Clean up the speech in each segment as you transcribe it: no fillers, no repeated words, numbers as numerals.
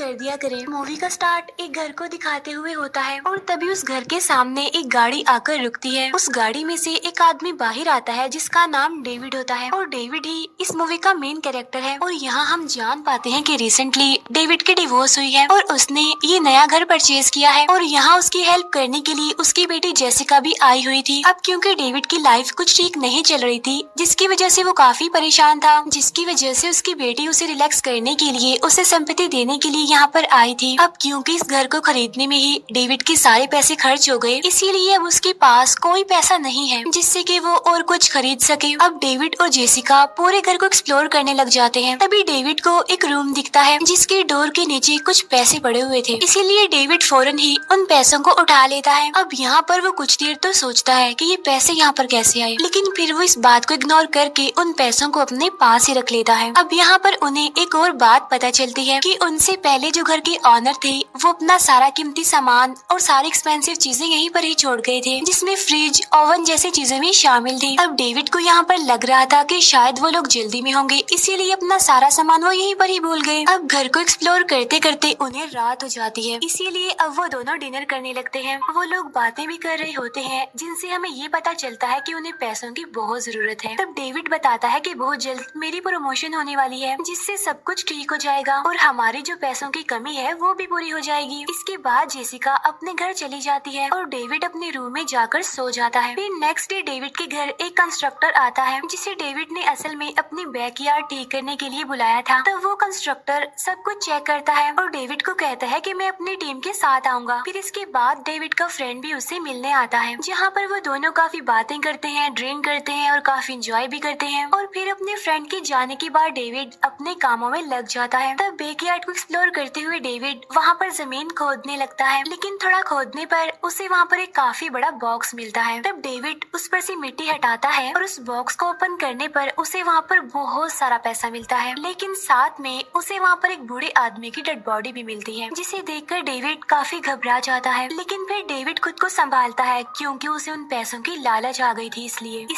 कर दिया करें। मूवी का स्टार्ट एक घर को दिखाते हुए होता है और तभी उस घर के सामने एक गाड़ी आकर रुकती है। उस गाड़ी में से एक आदमी बाहर आता है जिसका नाम डेविड होता है और डेविड ही इस मूवी का मेन कैरेक्टर है। और यहाँ हम जान पाते हैं कि रिसेंटली डेविड की डिवोर्स हुई है और उसने ये नया घर परचेज किया है और यहाँ उसकी हेल्प करने के लिए उसकी बेटी जेसिका भी आई हुई थी। अब क्योंकि डेविड की लाइफ कुछ ठीक नहीं चल रही थी जिसकी वजह से वो काफी परेशान था, जिसकी वजह से उसकी बेटी उसे रिलैक्स करने के लिए, उसे संपत्ति देने के लिए यहाँ पर आई थी। अब क्योंकि इस घर को खरीदने में ही डेविड के सारे पैसे खर्च हो गए, इसीलिए अब उसके पास कोई पैसा नहीं है जिससे कि वो और कुछ खरीद सके। अब डेविड और जेसिका पूरे घर को एक्सप्लोर करने लग जाते हैं। तभी डेविड को एक रूम दिखता है जिसके डोर के नीचे कुछ पैसे पड़े हुए थे, इसीलिए डेविड फौरन ही उन पैसों को उठा लेता है। अब यहाँ पर वो कुछ देर तो सोचता है कि ये पैसे यहाँ पर कैसे आए, लेकिन फिर वो इस बात को इग्नोर करके उन पैसों को अपने पास ही रख लेता है। अब यहाँ पर उन्हें एक और बात पता चलती है कि उनसे पहले जो घर के ऑनर थे वो अपना सारा कीमती सामान और सारी एक्सपेंसिव चीजें यहीं पर ही छोड़ गए थे, जिसमें फ्रिज, ओवन जैसी चीजें भी शामिल थी। अब डेविड को यहाँ पर लग रहा था कि शायद वो लोग जल्दी में होंगे, इसीलिए अपना सारा सामान वो यहीं पर ही भूल गए। अब घर को एक्सप्लोर करते करते उन्हें रात हो जाती है, इसीलिए अब वो दोनों डिनर करने लगते हैं। वो लोग बातें भी कर रहे होते हैं जिनसे हमें ये पता चलता है कि उन्हें पैसों की बहुत जरूरत है। तब डेविड बताता है कि बहुत जल्द मेरी प्रमोशन होने वाली है जिससे सब कुछ ठीक हो जाएगा और हमारी जो पैसों की कमी है वो भी पूरी हो जाएगी। इसके बाद जेसिका अपने घर चली जाती है और डेविड अपने रूम में जाकर सो जाता है। फिर नेक्स्ट डे डेविड के घर एक कंस्ट्रक्टर आता है जिसे डेविड ने असल में अपनी बैकयार्ड ठीक करने के लिए बुलाया था। तब वो कंस्ट्रक्टर सब कुछ चेक करता है और डेविड को कहता है कि मैं अपनी टीम के साथ आऊंगा। फिर इसके बाद डेविड का फ्रेंड भी उसे मिलने आता है, जहाँ पर वो दोनों काफी बातें करते हैं, ड्रिंक करते हैं और काफी एंजॉय भी करते हैं। और फिर अपने फ्रेंड के जाने के बाद डेविड अपने कामों में लग जाता है। तब बैकयार्ड को एक्सप्लोर करते हुए डेविड वहाँ पर जमीन खोदने लगता है, लेकिन थोड़ा खोदने पर उसे वहाँ पर एक काफी बड़ा बॉक्स मिलता है। तब डेविड उस पर से मिट्टी हटाता है और उस बॉक्स को ओपन करने पर उसे वहाँ पर बहुत सारा पैसा मिलता है, लेकिन साथ में उसे वहाँ पर एक बूढ़े आदमी की डेड बॉडी भी मिलती है जिसे देखकर डेविड काफी घबरा जाता है। लेकिन फिर डेविड खुद को संभालता है क्योंकि उसे उन पैसों की लालच आ गई थी,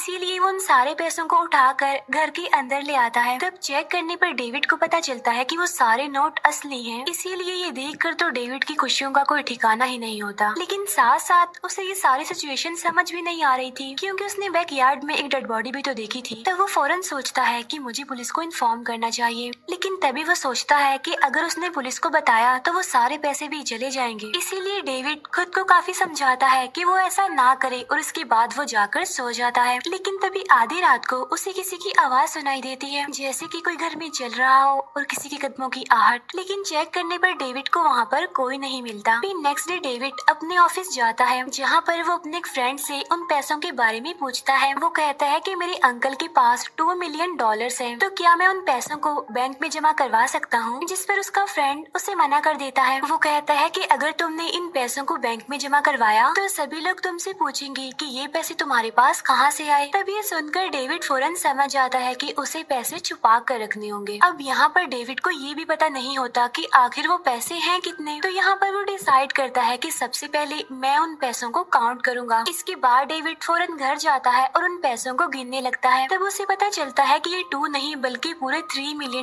इसीलिए वो उन सारे पैसों को उठाकर घर के अंदर ले आता है। तब चेक करने पर डेविड को पता चलता है कि वो सारे नोट असली हैं, इसीलिए ये देखकर तो डेविड की खुशियों का कोई ठिकाना ही नहीं होता। लेकिन साथ साथ उसे ये सारी सिचुएशन समझ भी नहीं आ रही थी क्योंकि उसने बैकयार्ड में एक डेड बॉडी भी तो देखी थी। तब वो फौरन सोचता है कि मुझे पुलिस को इन्फॉर्म करना चाहिए, लेकिन तभी वो सोचता है कि अगर उसने पुलिस को बताया तो वो सारे पैसे भी चले जाएंगे, इसीलिए डेविड खुद को काफी समझाता है कि वो ऐसा ना करे और उसके बाद वो जाकर सो जाता है। लेकिन तभी आधी रात को उसे किसी की आवाज सुनाई देती है, जैसे कि कोई घर में चल रहा हो और किसी के कदमों की आहट। लेकिन चेक करने पर डेविड को वहाँ पर कोई नहीं मिलता। फिर नेक्स्ट डे डेविड अपने ऑफिस जाता है, जहाँ पर वो अपने एक फ्रेंड से उन पैसों के बारे में पूछता है। वो कहता है कि मेरे अंकल के पास $2 मिलियन है, तो क्या मैं उन पैसों को बैंक में जमा करवा सकता हूँ, जिस पर उसका फ्रेंड उसे मना कर देता है। वो कहता है कि अगर तुमने इन पैसों को बैंक में जमा करवाया तो सभी लोग तुमसे पूछेंगे कि ये पैसे तुम्हारे पास कहाँ से आए। तब ये सुनकर डेविड फौरन समझ जाता है कि उसे पैसे छुपा कर रखने होंगे। अब यहाँ पर डेविड को ये भी पता नहीं होता कि आखिर वो पैसे हैं कितने, तो यहाँ पर वो डिसाइड करता है कि सबसे पहले मैं उन पैसों को काउंट करूंगा। इसके बाद डेविड फौरन घर जाता है और उन पैसों को गिनने लगता है। तब उसे पता चलता है कि ये 2 नहीं बल्कि पूरे $3 मिलियन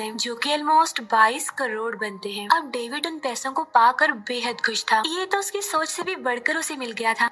हैं, जो कि ऑलमोस्ट 22 करोड़ बनते हैं। अब डेविड उन पैसों को पाकर बेहद खुश था, ये तो उसकी सोच से भी बढ़कर उसे मिल गया था।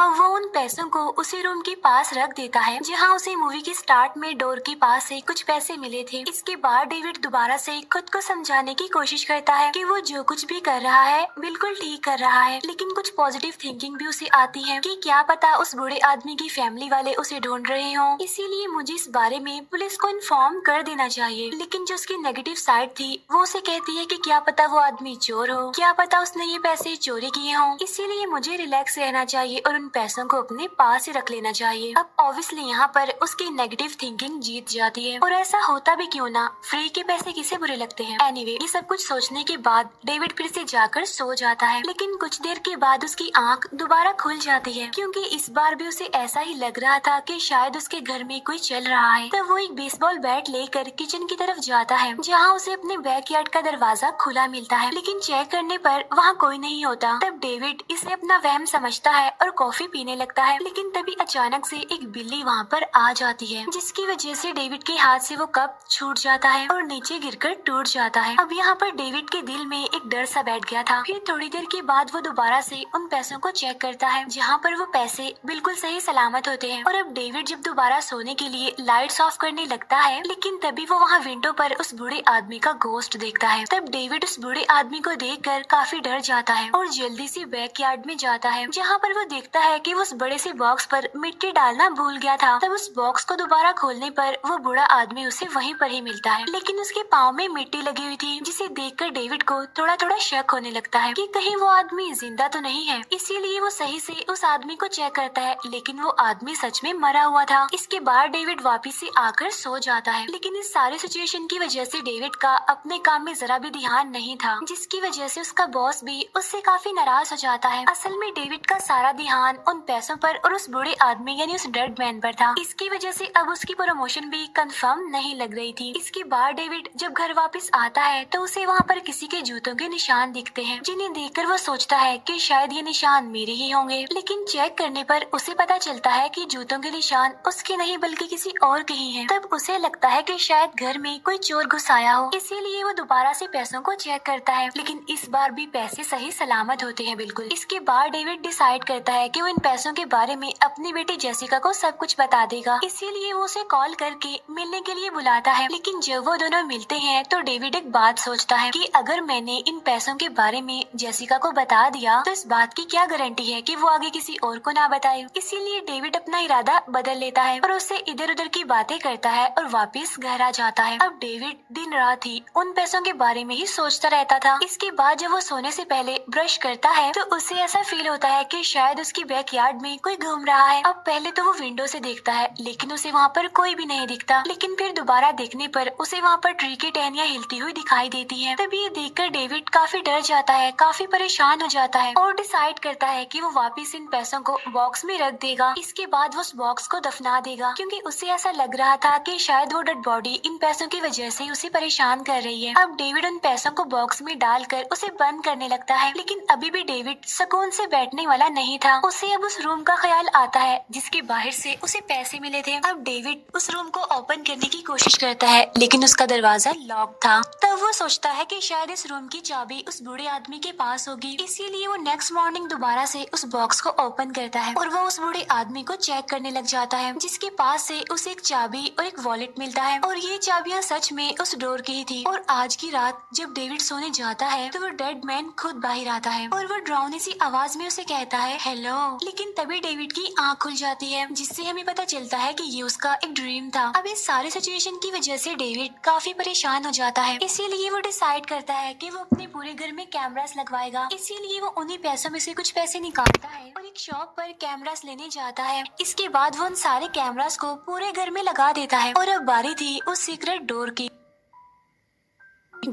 अब वो उन पैसों को उसी रूम के पास रख देता है जहाँ उसे मूवी के स्टार्ट में डोर के पास से कुछ पैसे मिले थे। इसके बाद डेविड दोबारा से खुद को समझाने की कोशिश करता है कि वो जो कुछ भी कर रहा है बिल्कुल ठीक कर रहा है, लेकिन कुछ पॉजिटिव थिंकिंग भी उसे आती है कि क्या पता उस बूढ़े आदमी की फैमिली वाले उसे ढूंढ रहे हों, इसीलिए मुझे इस बारे में पुलिस को इन्फॉर्म कर देना चाहिए। लेकिन जो उसकी नेगेटिव साइड थी वो उसे कहती है कि क्या पता वो आदमी चोर हो, क्या पता उसने ये पैसे चोरी किए हों, इसीलिए मुझे रिलैक्स रहना चाहिए और उन पैसों को अपने पास ही रख लेना चाहिए। अब ऑब्वियसली यहाँ पर उसकी नेगेटिव थिंकिंग जीत जाती है, और ऐसा होता भी क्यों ना, फ्री के पैसे किसे बुरे लगते हैं। एनीवे, ये सब कुछ सोचने के बाद डेविड फिर से जाकर सो जाता है, लेकिन कुछ देर के बाद उसकी आंख दोबारा खुल जाती है क्योंकि इस बार भी उसे ऐसा ही लग रहा था कि शायद उसके घर में कोई चल रहा है। तब वो एक बेसबॉल बैट लेकर किचन की तरफ जाता है, जहाँ उसे अपने बैकयार्ड का दरवाजा खुला मिलता है, लेकिन चेक करने पर वहाँ कोई नहीं होता। तब डेविड इसे अपना वहम समझता है और कॉफी पीने लगता है, लेकिन तभी अचानक से एक बिल्ली वहाँ पर आ जाती है, जिसकी वजह से डेविड के हाथ से वो कप छूट जाता है और नीचे गिरकर टूट जाता है। अब यहाँ पर डेविड के दिल में एक डर सा बैठ गया था। फिर थोड़ी देर के बाद वो दोबारा से उन पैसों को चेक करता है, जहाँ पर वो पैसे बिल्कुल सही सलामत होते हैं। और अब डेविड जब दोबारा सोने के लिए लाइट्स ऑफ करने लगता है, लेकिन तभी वो वहाँ विंडो पर उस बूढ़े आदमी का घोस्ट देखता है। तब डेविड उस बूढ़े आदमी को देखकर काफी डर जाता है और जल्दी से बैकयार्ड में जाता है, जहाँ पर वो देखता है कि उस बड़े से बॉक्स पर मिट्टी डालना भूल गया था। तब उस बॉक्स को दोबारा खोलने पर वो बूढ़ा आदमी उसे वहीं पर ही मिलता है, लेकिन उसके पाँव में मिट्टी लगी हुई थी, जिसे देखकर डेविड को थोड़ा थोड़ा शक होने लगता है कि कहीं वो आदमी जिंदा तो नहीं है। इसीलिए वो सही से उस आदमी को चेक करता है, लेकिन वो आदमी सच में मरा हुआ था। इसके बाद डेविड वापस से आकर सो जाता है, लेकिन इस सारे सिचुएशन की वजह से डेविड का अपने काम में जरा भी ध्यान नहीं था, जिसकी वजह से उसका बॉस भी उससे काफी नाराज हो जाता है। असल में डेविड का सारा ध्यान उन पैसों पर और उस बूढ़े आदमी यानी उस डेड मैन पर था। इसकी वजह से अब उसकी प्रमोशन भी कंफर्म नहीं लग रही थी। इसके बाद डेविड जब घर वापस आता है तो उसे वहाँ पर किसी के जूतों के निशान दिखते हैं, जिन्हें देखकर वो सोचता है कि शायद ये निशान मेरे ही होंगे। लेकिन चेक करने पर उसे पता चलता है कि जूतों के निशान उसके नहीं बल्कि किसी और के ही हैं। तब उसे लगता है कि शायद घर में कोई चोर घुस आया हो, इसीलिए वो दोबारा से पैसों को चेक करता है, लेकिन इस बार भी पैसे सही सलामत होते हैं बिल्कुल। इसके बाद डेविड डिसाइड करता है कि वो इन पैसों के बारे में अपनी बेटी जेसिका को सब कुछ बता देगा, इसीलिए वो उसे कॉल करके मिलने के लिए बुलाता है। लेकिन जब वो दोनों मिलते हैं तो डेविड एक बात सोचता है कि अगर मैंने इन पैसों के बारे में जेसिका को बता दिया तो इस बात की क्या गारंटी है कि वो आगे किसी और को ना बताए। इसीलिए डेविड अपना इरादा बदल लेता है और उससे इधर उधर की बातें करता है और वापस घर आ जाता है। अब डेविड दिन रात ही उन पैसों के बारे में ही सोचता रहता था। इसके बाद जब वो सोने से पहले ब्रश करता है तो उसे ऐसा फील होता है कि शायद उसकी बैकयार्ड में कोई घूम रहा है। अब पहले तो वो विंडो से देखता है, लेकिन उसे वहाँ पर कोई भी नहीं दिखता। लेकिन फिर दोबारा देखने पर उसे वहाँ पर ट्री की टहनियाँ हिलती हुई दिखाई देती है। तब ये देखकर डेविड काफी डर जाता है, काफी परेशान हो जाता है और डिसाइड करता है कि वो वापस इन पैसों को बॉक्स में रख देगा। इसके बाद वो उस बॉक्स को दफना देगा, क्योंकि उसे ऐसा लग रहा था कि शायद वो डेड बॉडी इन पैसों की वजह से उसे परेशान कर रही है। अब डेविड उन पैसों को बॉक्स में डालकर उसे बंद करने लगता है, लेकिन अभी भी डेविड सुकून से बैठने वाला नहीं था। उसे अब उस रूम का ख्याल आता है जिसके बाहर से उसे पैसे मिले थे। अब डेविड उस रूम को ओपन करने की कोशिश करता है, लेकिन उसका दरवाजा लॉक था। तब वो सोचता है कि शायद इस रूम की चाबी उस बूढ़े आदमी के पास होगी, इसीलिए वो नेक्स्ट मॉर्निंग दोबारा से उस बॉक्स को ओपन करता है और वो उस बूढ़े आदमी को चेक करने लग जाता है, जिसके पास से उसे एक चाबी और एक वॉलेट मिलता है। और ये चाबियाँ सच में उस डोर की ही थी। और आज की रात जब डेविड सोने जाता है तो वो डेड मैन खुद बाहर आता है और वो डरावनी सी आवाज में उसे कहता है हेलो। लेकिन तभी डेविड की आँख खुल जाती है, जिससे हमें पता चलता है कि ये उसका एक ड्रीम था। अब इस सारे सिचुएशन की वजह से डेविड काफी परेशान हो जाता है, इसीलिए वो डिसाइड करता है कि वो अपने पूरे घर में कैमरास लगवाएगा। इसीलिए वो उन्हीं पैसों में से कुछ पैसे निकालता है और एक शॉप पर कैमरास लेने जाता है। इसके बाद वो उन सारे कैमरास को पूरे घर में लगा देता है। और अब बारी थी उस सीक्रेट डोर की।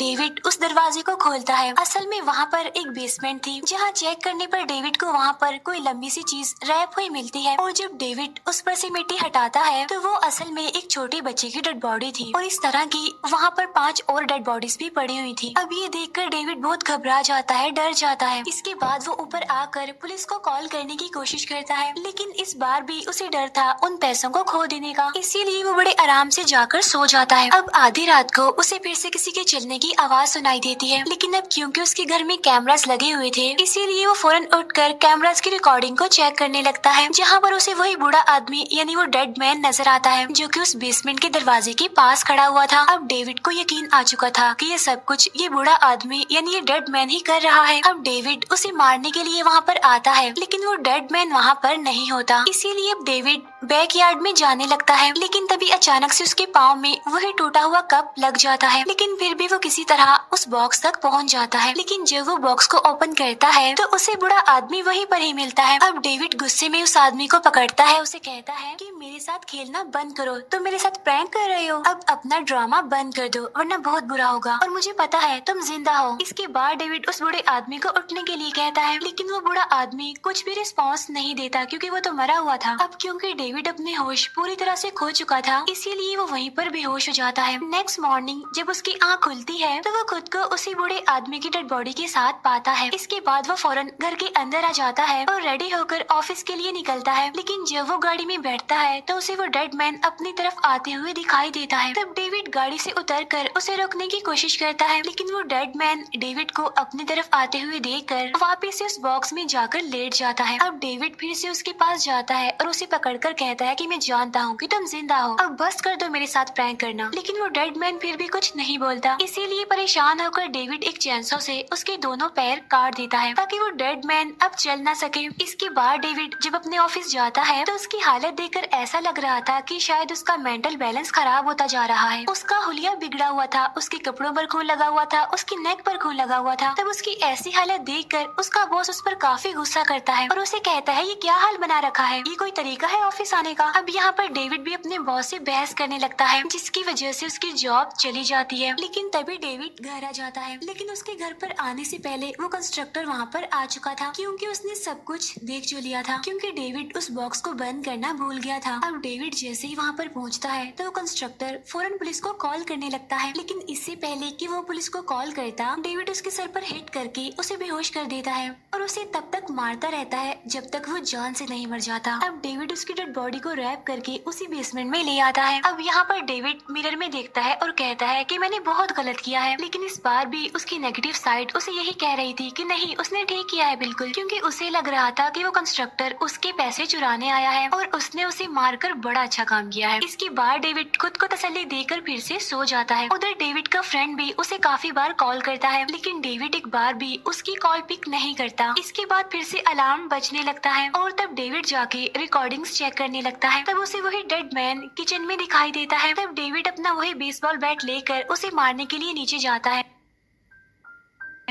डेविड उस दरवाजे को खोलता है। असल में वहाँ पर एक बेसमेंट थी, जहाँ चेक करने पर डेविड को वहाँ पर कोई लंबी सी चीज रैप हुई मिलती है। और जब डेविड उस पर से मिट्टी हटाता है तो वो असल में एक छोटे बच्चे की डेड बॉडी थी। और इस तरह की वहाँ पर 5 और डेड बॉडीज भी पड़ी हुई थी। अब ये देखकर डेविड बहुत घबरा जाता है, डर जाता है। इसके बाद वो ऊपर आकर पुलिस को कॉल करने की कोशिश करता है, लेकिन इस बार भी उसे डर था उन पैसों को खो देने का, इसीलिए वो बड़े आराम से जाकर सो जाता है। अब आधी रात को उसे फिर से किसी के चलने की आवाज सुनाई देती है, लेकिन अब क्योंकि उसके घर में कैमरास लगे हुए थे, इसीलिए वो फौरन उठकर कैमरास की रिकॉर्डिंग को चेक करने लगता है, जहाँ पर उसे वही बूढ़ा आदमी यानी वो डेड मैन नजर आता है, जो कि उस बेसमेंट के दरवाजे के पास खड़ा हुआ था। अब डेविड को यकीन आ चुका था कि ये सब कुछ ये बूढ़ा आदमी यानी ये डेड मैन ही कर रहा है। अब डेविड उसे मारने के लिए वहाँ पर आता है, लेकिन वो डेड मैन वहाँ पर नहीं होता। इसीलिए अब डेविड बैकयार्ड में जाने लगता है, लेकिन तभी अचानक से उसके पाँव में वही टूटा हुआ कप लग जाता है। लेकिन फिर भी वो किसी तरह उस बॉक्स तक पहुंच जाता है, लेकिन जब वो बॉक्स को ओपन करता है तो उसे बूढ़ा आदमी वहीं पर ही मिलता है। अब डेविड गुस्से में उस आदमी को पकड़ता है, उसे कहता है कि मेरे साथ खेलना बंद करो, तुम मेरे साथ प्रैंक कर रहे हो, अब अपना ड्रामा बंद कर दो वरना बहुत बुरा होगा, और मुझे पता है तुम जिंदा हो। इसके बाद डेविड उस बूढ़े आदमी को उठने के लिए कहता है, लेकिन वो बूढ़ा आदमी कुछ भी रिस्पॉन्स नहीं देता, क्योंकि वो तो मरा हुआ था। अब क्योंकि डेविड अपने होश पूरी तरह से खो चुका था, इसीलिए वो वहीं पर बेहोश हो जाता है। नेक्स्ट मॉर्निंग जब उसकी आंख खुलती है तो वो खुद को उसी बूढ़े आदमी की डेड बॉडी के साथ पाता है। इसके बाद वो फौरन घर के अंदर आ जाता है और रेडी होकर ऑफिस के लिए निकलता है, लेकिन जब वो गाड़ी में बैठता है तो उसे वो डेड मैन अपनी तरफ आते हुए दिखाई देता है। तब डेविड गाड़ी से उतरकर उसे रोकने की कोशिश करता है, लेकिन वो डेड मैन डेविड को अपनी तरफ आते हुए देखकर वापस से उस बॉक्स में जाकर लेट जाता है। अब डेविड फिर से उसके पास जाता है और उसे पकड़कर कहता है कि मैं जानता हूँ कि तुम जिंदा हो, अब बस कर दो मेरे साथ प्रैंक करना। लेकिन वो डेड मैन फिर भी कुछ नहीं बोलता, इसीलिए परेशान होकर डेविड एक चैनसो से उसके दोनों पैर काट देता है ताकि वो डेड मैन अब चल ना सके। इसके बाद डेविड जब अपने ऑफिस जाता है तो उसकी हालत देखकर ऐसा लग रहा था कि शायद उसका मेंटल बैलेंस खराब होता जा रहा है। उसका हुलिया बिगड़ा हुआ था, उसके कपड़ों पर खून लगा हुआ था, उसकी नेक पर खून लगा हुआ था। तब उसकी ऐसी हालत देखकर उसका बॉस उस पर काफी गुस्सा करता है और उसे कहता है ये क्या हाल बना रखा है, ये कोई तरीका है ऑफिस आने का। अब यहाँ पर डेविड भी अपने बॉस से बहस करने लगता है, जिसकी वजह से उसकी जॉब चली जाती है। लेकिन तभी डेविड घर आ जाता है, लेकिन उसके घर पर आने से पहले वो कंस्ट्रक्टर वहाँ पर आ चुका था, क्योंकि उसने सब कुछ देख जो लिया था, क्योंकि डेविड उस बॉक्स को बंद करना भूल गया था। अब डेविड जैसे ही वहाँ पर पहुँचता है तो कंस्ट्रक्टर फौरन पुलिस को कॉल करने लगता है, लेकिन इससे पहले कि वो पुलिस को कॉल करता, डेविड उसके सर पर हिट करके उसे बेहोश कर देता है और उसे तब तक मारता रहता है जब तक वो जान से नहीं मर जाता। अब डेविड उसकी डेड बॉडी को रैप करके उसी बेसमेंट में ले आता है। अब यहाँ पर डेविड मिरर में देखता है और कहता है कि मैंने बहुत गलत किया है, लेकिन इस बार भी उसकी नेगेटिव साइड उसे यही कह रही थी कि नहीं उसने ठीक किया है बिल्कुल, क्योंकि उसे लग रहा था कि वो कंस्ट्रक्टर उसके पैसे चुराने आया है और उसने उसे मारकर बड़ा अच्छा काम किया है। इसके बाद डेविड खुद को तसल्ली देकर फिर से सो जाता है। उधर डेविड का फ्रेंड भी उसे काफी बार कॉल करता है, लेकिन डेविड एक बार भी उसकी कॉल पिक नहीं करता। इसके बाद फिर से अलार्म बजने लगता है और तब डेविड जाके रिकॉर्डिंग्स चेक करने लगता है। तब उसे वही डेड मैन किचन में दिखाई देता है। तब डेविड अपना वही बेसबॉल बैट लेकर उसे मारने के लिए नीचे जाता है,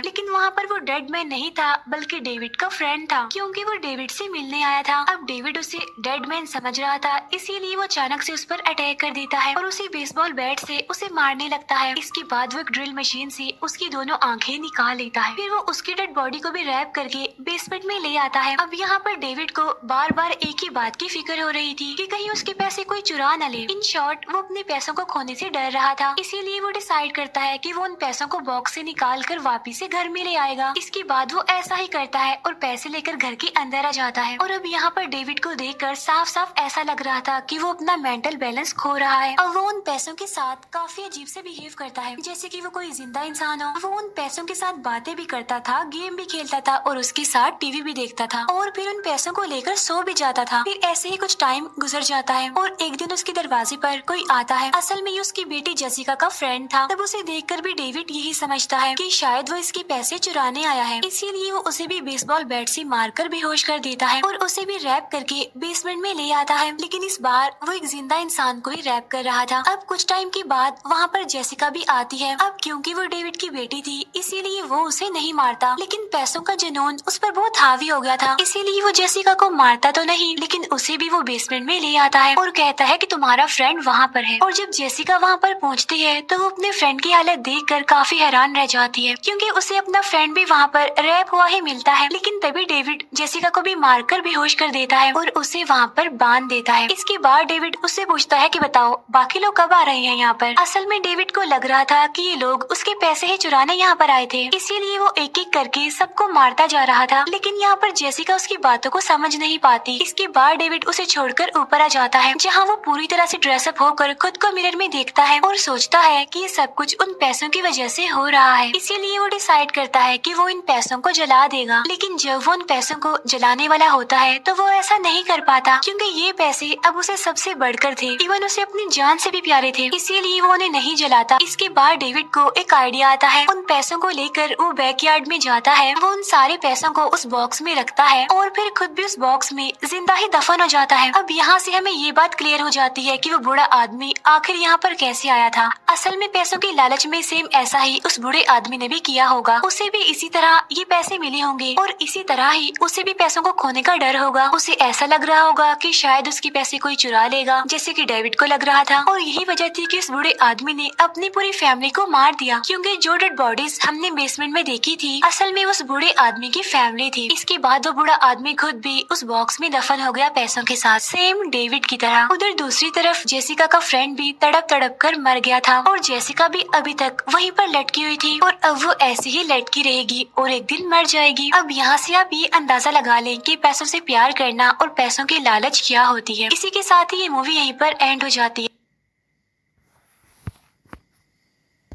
लेकिन वहाँ पर वो डेड मैन नहीं था बल्कि डेविड का फ्रेंड था, क्योंकि वो डेविड से मिलने आया था। अब डेविड उसे डेड मैन समझ रहा था, इसीलिए वो अचानक से उस पर अटैक कर देता है और उसे बेसबॉल बैट से उसे मारने लगता है। इसके बाद वो एक ड्रिल मशीन से उसकी दोनों आंखें निकाल लेता है। फिर वो उसकी डेड बॉडी को भी रैप करके बेसमेंट में ले आता है। अब यहाँ पर डेविड को बार बार एक ही बात की फिक्र हो रही थी कि कहीं उसके पैसे कोई चुरा न ले। इन शॉर्ट वो अपने पैसों को खोने से डर रहा था, इसीलिए वो डिसाइड करता है कि वो उन पैसों को बॉक्स से निकाल कर वापिस घर में ले आएगा। इसके बाद वो ऐसा ही करता है और पैसे लेकर घर के अंदर आ जाता है। और अब यहाँ पर डेविड को देखकर साफ साफ ऐसा लग रहा था कि वो अपना मेंटल बैलेंस खो रहा है और वो उन पैसों के साथ काफी अजीब से बिहेव करता है, जैसे कि वो कोई जिंदा इंसान हो। वो उन पैसों के साथ बातें भी करता था, गेम भी खेलता था और उसके साथ टीवी भी देखता था और फिर उन पैसों को लेकर सो भी जाता था। फिर ऐसे ही कुछ टाइम गुजर जाता है और एक दिन उसके दरवाजे पर कोई आता है। असल में ये उसकी बेटी जेसिका का फ्रेंड था। तब उसे देखकर भी डेविड यही समझता है कि शायद वो इसके पैसे चुराने आया है, इसीलिए वो उसे भी बेसबॉल बैट से मारकर बेहोश कर देता है और उसे भी रैप करके बेसमेंट में ले आता है। लेकिन इस बार वो एक जिंदा इंसान को ही रैप कर रहा था। अब कुछ टाइम के बाद वहाँ पर जेसिका भी आती है। अब क्योंकि वो डेविड की बेटी थी, इसीलिए वो उसे नहीं मारता, लेकिन पैसों का जुनून उस पर बहुत हावी हो गया था, इसीलिए वो जेसिका को मारता तो नहीं लेकिन उसे भी वो बेसमेंट में ले आता है और कहता है कि तुम्हारा फ्रेंड वहाँ पर है। और जब जेसिका वहाँ पर पहुँचती है तो वो अपने फ्रेंड की हालत देखकर काफी हैरान रह जाती है, क्योंकि उसे अपना फ्रेंड भी वहाँ पर रैप हुआ ही मिलता है। लेकिन तभी डेविड जेसिका को भी मारकर बेहोश कर देता है और उसे वहाँ पर बांध देता है। इसके बाद डेविड उससे पूछता है कि बताओ बाकी लोग कब आ रहे हैं यहाँ पर। असल में डेविड को लग रहा था कि ये लोग उसके पैसे ही चुराने यहाँ पर आए थे, इसीलिए वो एक एक करके सबको मारता जा रहा था। लेकिन यहाँ पर जेसिका उसकी बातों को समझ नहीं पाती। इसके बाद डेविड उसे छोड़कर ऊपर आ जाता है, जहाँ वो पूरी तरह से ड्रेसअप होकर खुद को मिरर में देखता है और सोचता है कि ये सब कुछ उन पैसों की वजह से हो रहा है, इसीलिए वो डिसाइड करता है कि वो इन पैसों को जला देगा। लेकिन जब वो इन पैसों को जलाने वाला होता है तो वो ऐसा नहीं कर पाता, क्योंकि ये पैसे अब उसे सबसे बढ़कर थे, इवन उसे अपनी जान से भी प्यारे थे, इसीलिए वो उन्हें नहीं जलाता। इसके बाद डेविड को एक आइडिया आता है। उन पैसों को लेकर वो बैकयार्ड में जाता है, वो उन सारे पैसों को उस बॉक्स में रखता है और फिर खुद भी उस बॉक्स में जिंदा ही दफन हो जाता है। अब यहाँ से हमें ये बात क्लियर हो जाती है कि वो बूढ़ा आदमी आखिर यहाँ पर कैसे आया था। असल में पैसों के लालच में सेम ऐसा ही उस बूढ़े आदमी ने भी किया हो। होगा, उसे भी इसी तरह ये पैसे मिले होंगे और इसी तरह ही उसे भी पैसों को खोने का डर होगा। उसे ऐसा लग रहा होगा कि शायद उसके पैसे कोई चुरा लेगा, जैसे कि डेविड को लग रहा था। और यही वजह थी कि इस बूढ़े आदमी ने अपनी पूरी फैमिली को मार दिया, क्योंकि जो डेड बॉडीज हमने बेसमेंट में देखी थी असल में उस बूढ़े आदमी की फैमिली थी। इसके बाद वो बूढ़ा आदमी खुद भी उस बॉक्स में दफन हो गया पैसों के साथ, सेम डेविड की तरह। उधर दूसरी तरफ जेसिका का फ्रेंड भी तड़प तड़प कर मर गया था और जेसिका भी अभी तक वहीं पर लटकी हुई थी और अब वो ऐसे ही लटकी रहेगी और एक दिन मर जाएगी। अब यहाँ से आप ये अंदाजा लगा लें कि पैसों से प्यार करना और पैसों की लालच क्या होती है। इसी के साथ ही ये मूवी यहीं पर एंड हो जाती है।